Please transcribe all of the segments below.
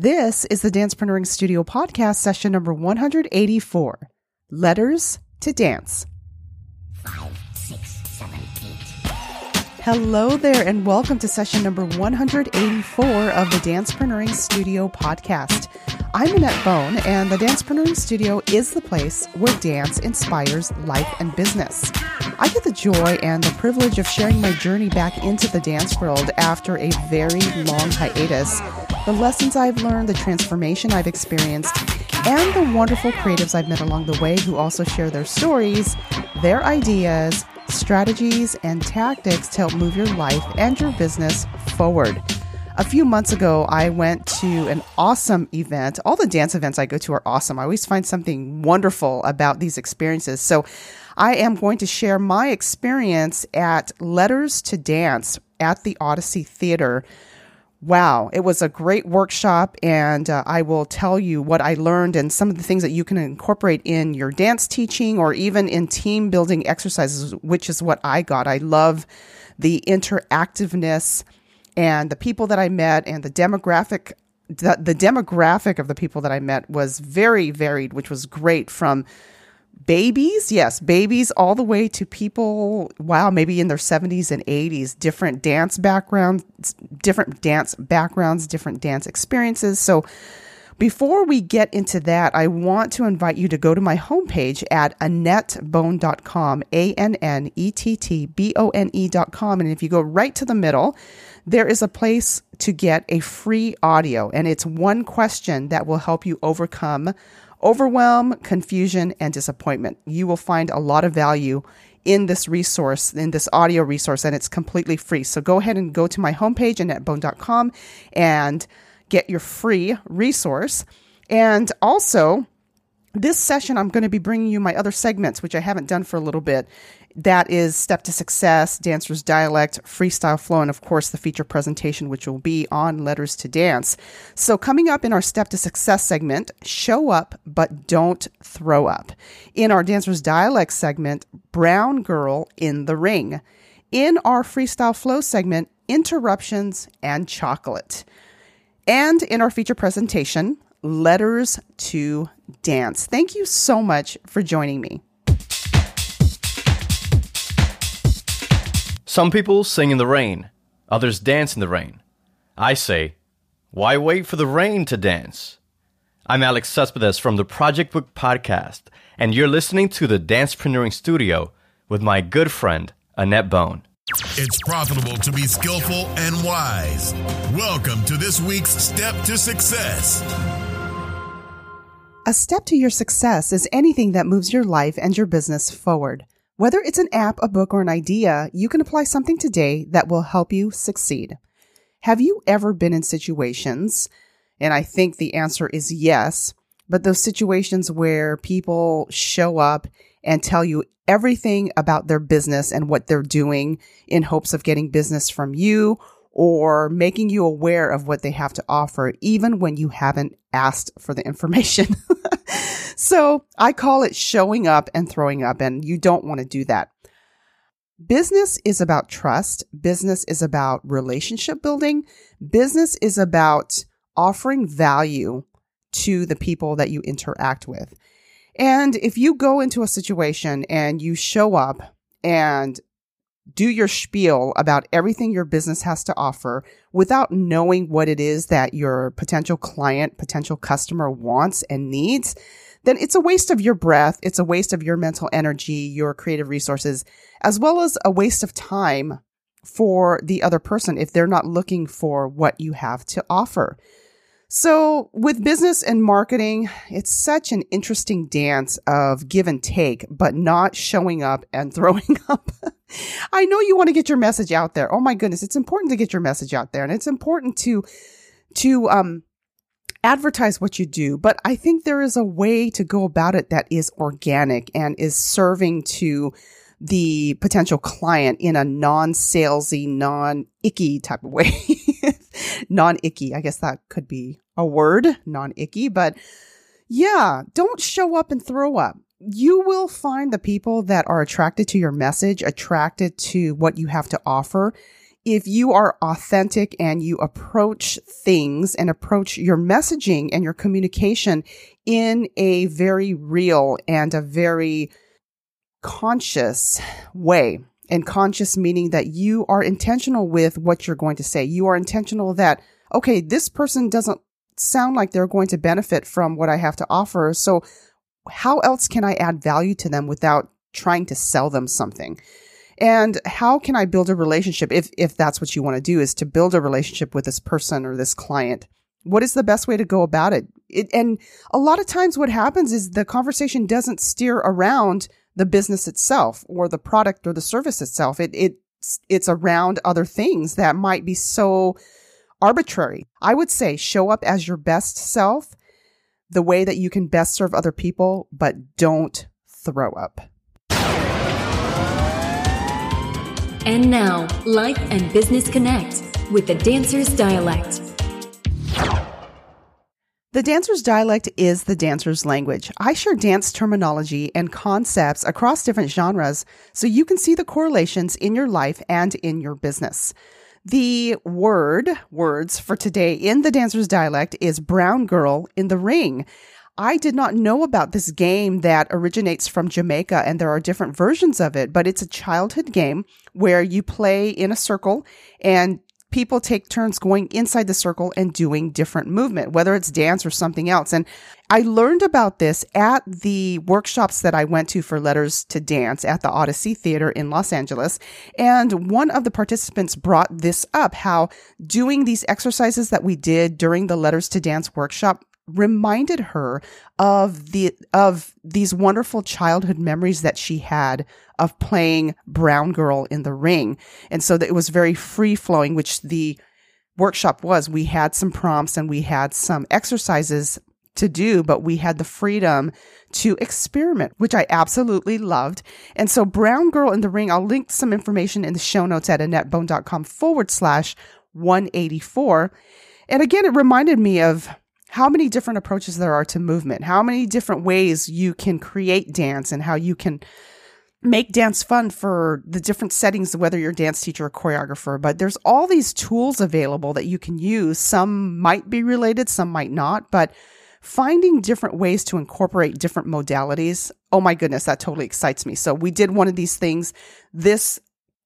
This is the Dancepreneuring Studio Podcast, session number 184, Letters to Dance. 5, 6, 7, 8. Hello there, and welcome to session number 184 of the Dancepreneuring Studio Podcast. I'm Annette Bone, and the Dancepreneuring Studio is the place where dance inspires life and business. I get the joy and the privilege of sharing my journey back into the dance world after a very long hiatus, the lessons I've learned, the transformation I've experienced, and the wonderful creatives I've met along the way who also share their stories, their ideas, strategies, and tactics to help move your life and your business forward. A few months ago, I went to an awesome event. All the dance events I go to are awesome. I always find something wonderful about these experiences. So I am going to share my experience at Letters to Dance at the Odyssey Theatre. Wow, it was a great workshop, and I will tell you what I learned and some of the things that you can incorporate in your dance teaching or even in team building exercises, which is what I got. I love the interactiveness and the people that I met, and the demographic of the people that I met was very varied, which was great, from babies, all the way to people, wow, maybe in their 70s and 80s, different dance backgrounds, different dance experiences. So before we get into that, I want to invite you to go to my homepage at AnnetteBone.com, AnnettBone.com. And if you go right to the middle, there is a place to get a free audio. And it's one question that will help you overcome overwhelm, confusion, and disappointment. You will find a lot of value in this resource, in this audio resource, and it's completely free. So go ahead and go to my homepage, AnnetteBone.com, and get your free resource. And also, this session, I'm going to be bringing you my other segments, which I haven't done for a little bit. That is Step to Success, Dancer's Dialect, Freestyle Flow, and of course, the feature presentation, which will be on Letters to Dance. So coming up in our Step to Success segment, show up, but don't throw up. In our Dancer's Dialect segment, Brown Girl in the Ring. In our Freestyle Flow segment, Interruptions and Chocolate. And in our feature presentation, Letters to Dance. Thank you so much for joining me. Some people sing in the rain, others dance in the rain. I say, why wait for the rain to dance? I'm Alex Suspedes from the Project Book Podcast, and you're listening to the Dancepreneuring Studio with my good friend, Annette Bone. It's profitable to be skillful and wise. Welcome to this week's Step to Success. A step to your success is anything that moves your life and your business forward. Whether it's an app, a book, or an idea, you can apply something today that will help you succeed. Have you ever been in situations, and I think the answer is yes, but those situations where people show up and tell you everything about their business and what they're doing in hopes of getting business from you or making you aware of what they have to offer, even when you haven't asked for the information. So I call it showing up and throwing up, and you don't want to do that. Business is about trust. Business is about relationship building. Business is about offering value to the people that you interact with. And if you go into a situation and you show up and do your spiel about everything your business has to offer without knowing what it is that your potential client, potential customer wants and needs, then it's a waste of your breath. It's a waste of your mental energy, your creative resources, as well as a waste of time for the other person if they're not looking for what you have to offer. So with business and marketing, it's such an interesting dance of give and take, but not showing up and throwing up. I know you want to get your message out there. Oh my goodness, it's important to get your message out there, and it's important to advertise what you do. But I think there is a way to go about it that is organic and is serving to the potential client in a non-salesy, non-icky type of way. Non-icky, I guess that could be a word, non-icky, but yeah, don't show up and throw up. You will find the people that are attracted to your message, attracted to what you have to offer, if you are authentic and you approach things and approach your messaging and your communication in a very real and a very conscious way. And conscious meaning that you are intentional with what you're going to say. You are intentional that, okay, this person doesn't sound like they're going to benefit from what I have to offer. So how else can I add value to them without trying to sell them something? And how can I build a relationship? If that's what you want to do, is to build a relationship with this person or this client. What is the best way to go about it? And a lot of times what happens is the conversation doesn't steer around the business itself or the product or the service itself. It's around other things that might be so arbitrary. I would say show up as your best self, the way that you can best serve other people, but don't throw up. And now, Life and Business Connect with the Dancer's Dialect. The dancer's dialect is the dancer's language. I share dance terminology and concepts across different genres so you can see the correlations in your life and in your business. The words for today in the dancer's dialect is Brown Girl in the Ring. I did not know about this game that originates from Jamaica, and there are different versions of it, but it's a childhood game where you play in a circle and people take turns going inside the circle and doing different movement, whether it's dance or something else. And I learned about this at the workshops that I went to for Letters to Dance at the Odyssey Theatre in Los Angeles. And one of the participants brought this up, how doing these exercises that we did during the Letters to Dance workshop reminded her of these wonderful childhood memories that she had of playing Brown Girl in the Ring. And so that it was very free flowing, which the workshop was. We had some prompts and we had some exercises to do, but we had the freedom to experiment, which I absolutely loved. And so Brown Girl in the Ring, I'll link some information in the show notes at AnnetteBone.com/184. And again, it reminded me of how many different approaches there are to movement, how many different ways you can create dance and how you can make dance fun for the different settings, whether you're a dance teacher or choreographer. But there's all these tools available that you can use. Some might be related, some might not, but finding different ways to incorporate different modalities. Oh my goodness, that totally excites me. So we did one of these things, this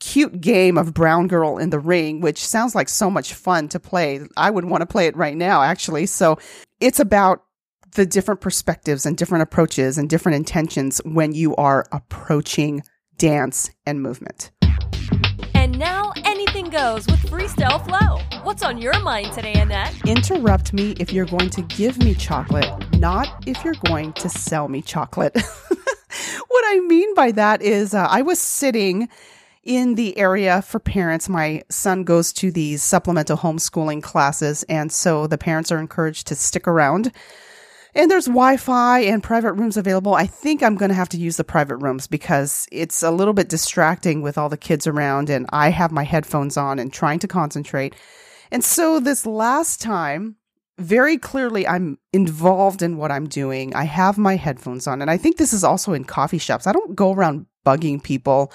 cute game of Brown Girl in the Ring, which sounds like so much fun to play. I would want to play it right now, actually. So it's about the different perspectives and different approaches and different intentions when you are approaching dance and movement. And now anything goes with Freestyle Flow. What's on your mind today, Annette? Interrupt me if you're going to give me chocolate, not if you're going to sell me chocolate. What I mean by that is I was sitting in the area for parents. My son goes to these supplemental homeschooling classes, and so the parents are encouraged to stick around. And there's Wi-Fi and private rooms available. I think I'm going to have to use the private rooms because it's a little bit distracting with all the kids around, and I have my headphones on and trying to concentrate. And so this last time, very clearly, I'm involved in what I'm doing. I have my headphones on, and I think this is also in coffee shops. I don't go around bugging people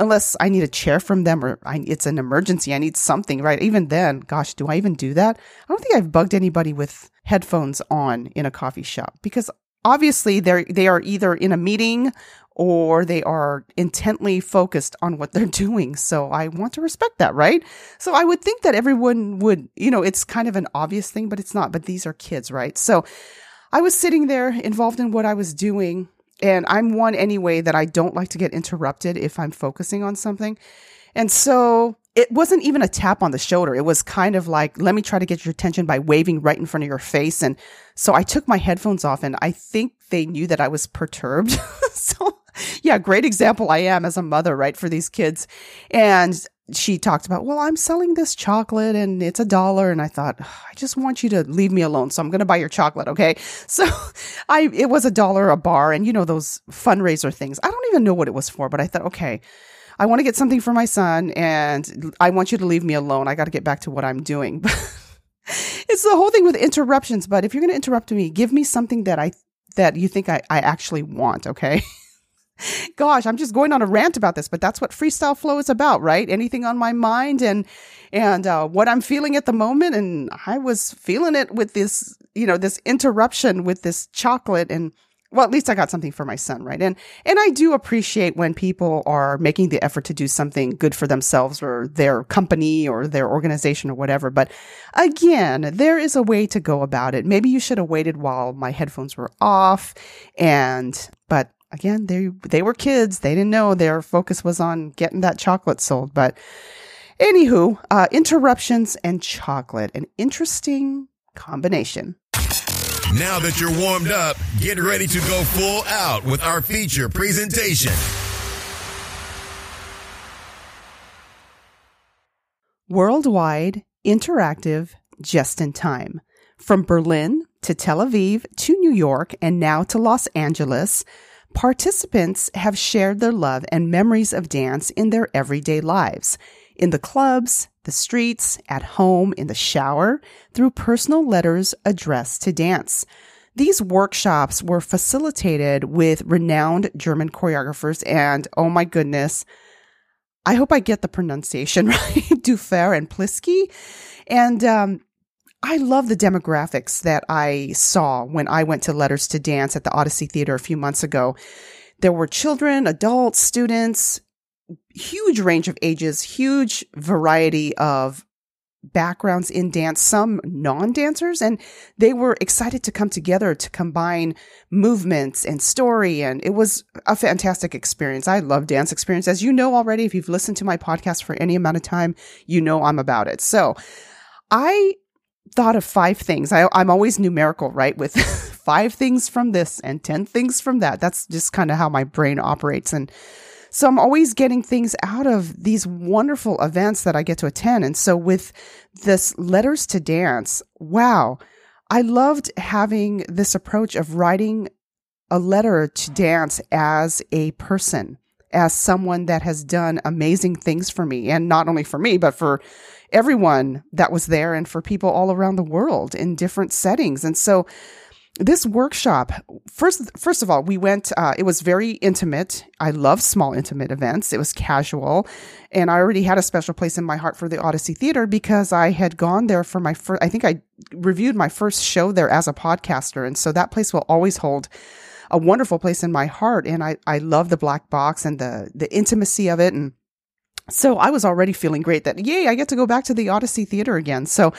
unless I need a chair from them or it's an emergency, I need something, right? Even then, gosh, do I even do that? I don't think I've bugged anybody with headphones on in a coffee shop because obviously they are either in a meeting or they are intently focused on what they're doing. So I want to respect that, right? So I would think that everyone would, it's kind of an obvious thing, but it's not. But these are kids, right? So I was sitting there involved in what I was doing. And I'm one anyway that I don't like to get interrupted if I'm focusing on something. And so it wasn't even a tap on the shoulder. It was kind of like, let me try to get your attention by waving right in front of your face. And so I took my headphones off and I think they knew that I was perturbed. So yeah, great example I am as a mother, right, for these kids. And she talked about, well, I'm selling this chocolate and it's $1. And I thought, I just want you to leave me alone. So I'm going to buy your chocolate. Okay. So it was $1 a bar. And those fundraiser things, I don't even know what it was for, but I thought, okay, I want to get something for my son and I want you to leave me alone. I got to get back to what I'm doing. It's the whole thing with interruptions. But if you're going to interrupt me, give me something that you think I actually want. Okay. Gosh, I'm just going on a rant about this, but that's what freestyle flow is about, right? Anything on my mind and what I'm feeling at the moment. And I was feeling it with this, this interruption with this chocolate. And well, at least I got something for my son, right? And I do appreciate when people are making the effort to do something good for themselves or their company or their organization or whatever. But again, there is a way to go about it. Maybe you should have waited while my headphones were off. But again, they were kids. They didn't know. Their focus was on getting that chocolate sold. But anywho, interruptions and chocolate, an interesting combination. Now that you're warmed up, get ready to go full out with our feature presentation. Worldwide, interactive, just in time. From Berlin to Tel Aviv to New York and now to Los Angeles, participants have shared their love and memories of dance in their everyday lives. In the clubs, the streets, at home, in the shower, through personal letters addressed to dance. These workshops were facilitated with renowned German choreographers and, oh my goodness, I hope I get the pronunciation right, Deufert and Plischke. And I love the demographics that I saw when I went to Letters to Dance at the Odyssey Theatre a few months ago. There were children, adults, students, huge range of ages, huge variety of backgrounds in dance, some non-dancers, and they were excited to come together to combine movements and story, and it was a fantastic experience. I love dance experience. As you know already, if you've listened to my podcast for any amount of time, you know I'm about it. So I thought of 5 things. I'm always numerical, right? With 5 things from this and 10 things from that. That's just kind of how my brain operates. And so I'm always getting things out of these wonderful events that I get to attend. And so with this Letters to Dance, wow, I loved having this approach of writing a letter to dance as a person, as someone that has done amazing things for me. And not only for me, but for everyone that was there and for people all around the world in different settings. And so this workshop, first of all, we went, it was very intimate. I love small, intimate events. It was casual. And I already had a special place in my heart for the Odyssey Theater because I had gone there for my first, I think I reviewed my first show there as a podcaster. And so that place will always hold a wonderful place in my heart. And I love the black box and the intimacy of it. And so I was already feeling great that, yay, I get to go back to the Odyssey Theater again. So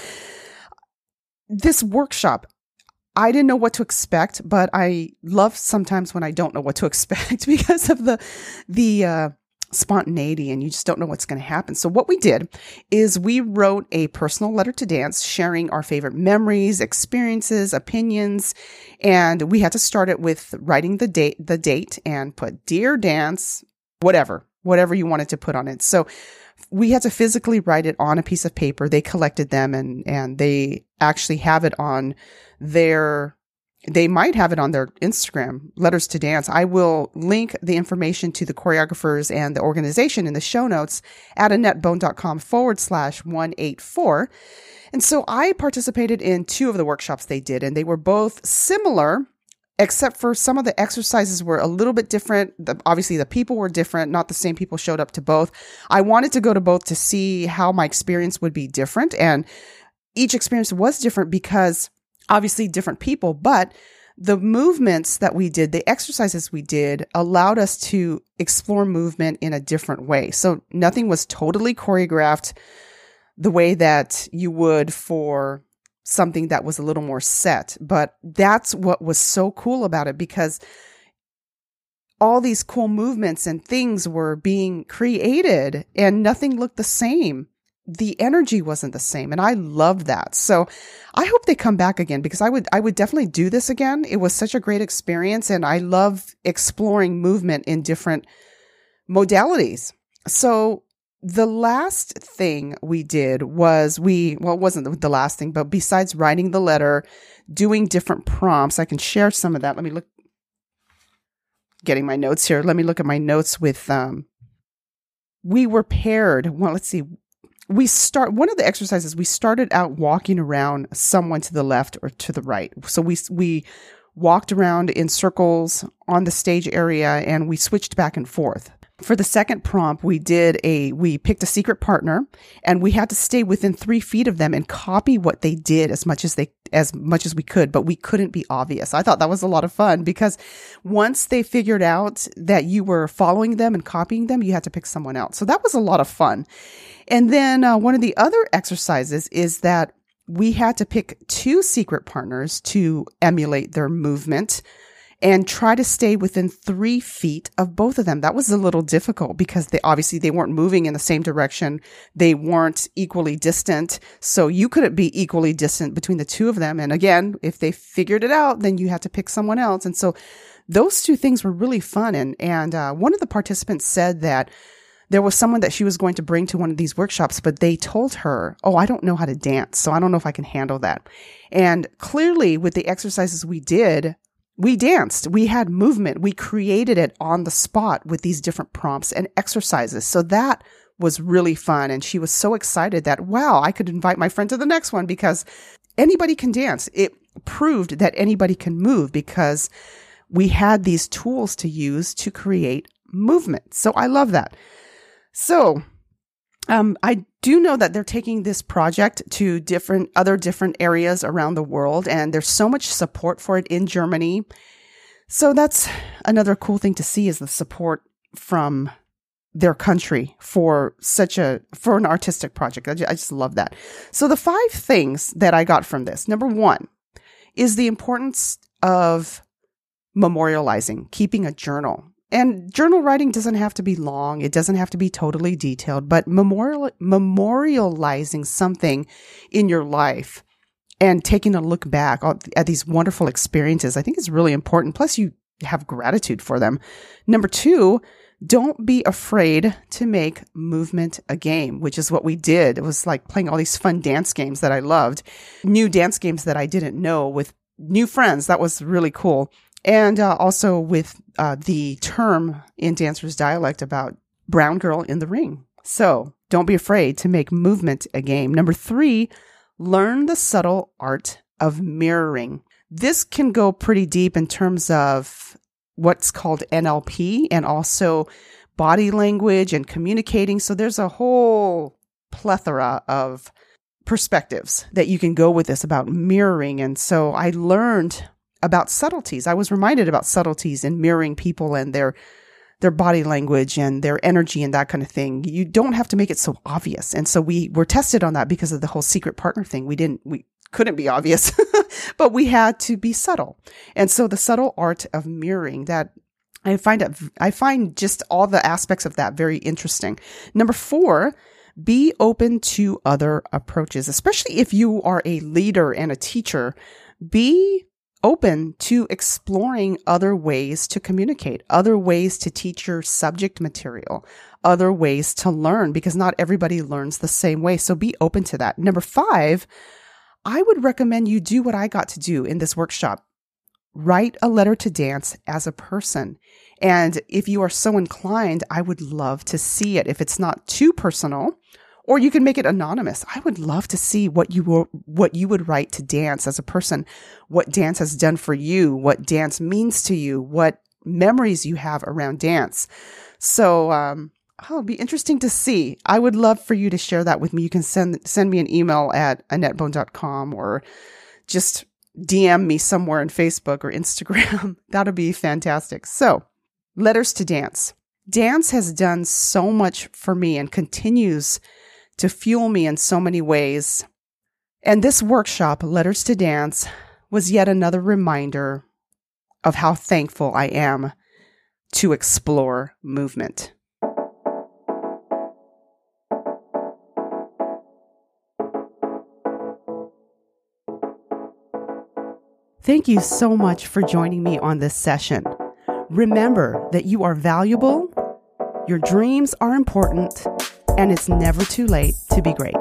this workshop, I didn't know what to expect, but I love sometimes when I don't know what to expect because of the spontaneity and you just don't know what's going to happen. So what we did is we wrote a personal letter to dance, sharing our favorite memories, experiences, opinions, and we had to start it with writing the date and put "Dear Dance," whatever you wanted to put on it. So we had to physically write it on a piece of paper. They collected them and they actually have it on they might have it on their Instagram, Letters to Dance. I will link the information to the choreographers and the organization in the show notes at AnnetteBone.com/184. And so I participated in 2 of the workshops they did, and they were both similar, except for some of the exercises were a little bit different. Obviously, the people were different. Not the same people showed up to both. I wanted to go to both to see how my experience would be different. And each experience was different because obviously different people, but the movements that we did, the exercises we did allowed us to explore movement in a different way. So nothing was totally choreographed the way that you would for something that was a little more set. But that's what was so cool about it, because all these cool movements and things were being created and nothing looked the same. The energy wasn't the same. And I loved that. So I hope they come back again, because I would definitely do this again. It was such a great experience. And I love exploring movement in different modalities. So the last thing we did was it wasn't the last thing, but besides writing the letter, doing different prompts, I can share some of that. Let me look, getting my notes here. Let me look at my notes with, we were paired. Well, let's see. One of the exercises, we started out walking around someone to the left or to the right. So we walked around in circles on the stage area, and we switched back and forth. For the second prompt, we picked a secret partner, and we had to stay within 3 feet of them and copy what they did as much as we could, but we couldn't be obvious. I thought that was a lot of fun because once they figured out that you were following them and copying them, you had to pick someone else. So that was a lot of fun. And then one of the other exercises is that we had to pick 2 secret partners to emulate their movement and try to stay within 3 feet of both of them. That was a little difficult because they weren't moving in the same direction. They weren't equally distant. So you couldn't be equally distant between the two of them. And again, if they figured it out, then you had to pick someone else. And so those 2 things were really fun. And one of the participants said that there was someone that she was going to bring to one of these workshops, but they told her, "Oh, I don't know how to dance, so I don't know if I can handle that." And clearly with the exercises we did, we danced, we had movement, we created it on the spot with these different prompts and exercises. So that was really fun. And she was so excited that, wow, I could invite my friend to the next one because anybody can dance. It proved that anybody can move because we had these tools to use to create movement. So I love that. So I do know that they're taking this project to different areas around the world, and there's so much support for it in Germany. So that's another cool thing to see is the support from their country for an artistic project. I just love that. So the 5 things that I got from this. Number 1 is the importance of memorializing, keeping a journal. And journal writing doesn't have to be long. It doesn't have to be totally detailed, but memorializing something in your life and taking a look back at these wonderful experiences, I think is really important. Plus, you have gratitude for them. Number 2, don't be afraid to make movement a game, which is what we did. It was like playing all these fun dance games that I loved, new dance games that I didn't know with new friends. That was really cool. And also with the term in dancer's dialect about brown girl in the ring. So don't be afraid to make movement a game. Number 3, learn the subtle art of mirroring. This can go pretty deep in terms of what's called NLP and also body language and communicating. So there's a whole plethora of perspectives that you can go with this about mirroring. And so I learned about subtleties. I was reminded about subtleties and mirroring people and their body language and their energy and that kind of thing. You don't have to make it so obvious. And so we were tested on that because of the whole secret partner thing. We couldn't be obvious, but we had to be subtle. And so the subtle art of mirroring that I find just all the aspects of that very interesting. Number 4, be open to other approaches, especially if you are a leader and a teacher. Be open to exploring other ways to communicate, other ways to teach your subject material, other ways to learn, because not everybody learns the same way. So be open to that. Number 5, I would recommend you do what I got to do in this workshop. Write a letter to dance as a person. And if you are so inclined, I would love to see it. If it's not too personal, or you can make it anonymous. I would love to see what you would write to dance as a person, what dance has done for you, what dance means to you, what memories you have around dance. So it'll be interesting to see. I would love for you to share that with me. You can send me an email at annettebone.com or just DM me somewhere on Facebook or Instagram. That'll be fantastic. So, letters to dance. Dance has done so much for me and continues to fuel me in so many ways. And this workshop, Letters to Dance, was yet another reminder of how thankful I am to explore movement. Thank you so much for joining me on this session. Remember that you are valuable, your dreams are important, and it's never too late to be great.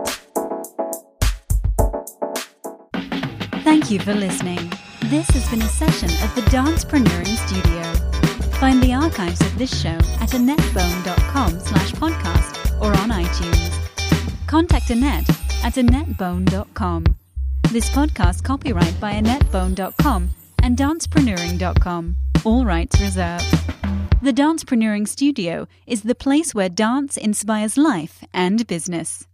Thank you for listening. This has been a session of the Dancepreneuring Studio. Find the archives of this show at annettebone.com/podcast or on iTunes. Contact Annette at annettebone.com. This podcast copyright by annettebone.com. and dancepreneuring.com. All rights reserved. The Dancepreneuring Studio is the place where dance inspires life and business.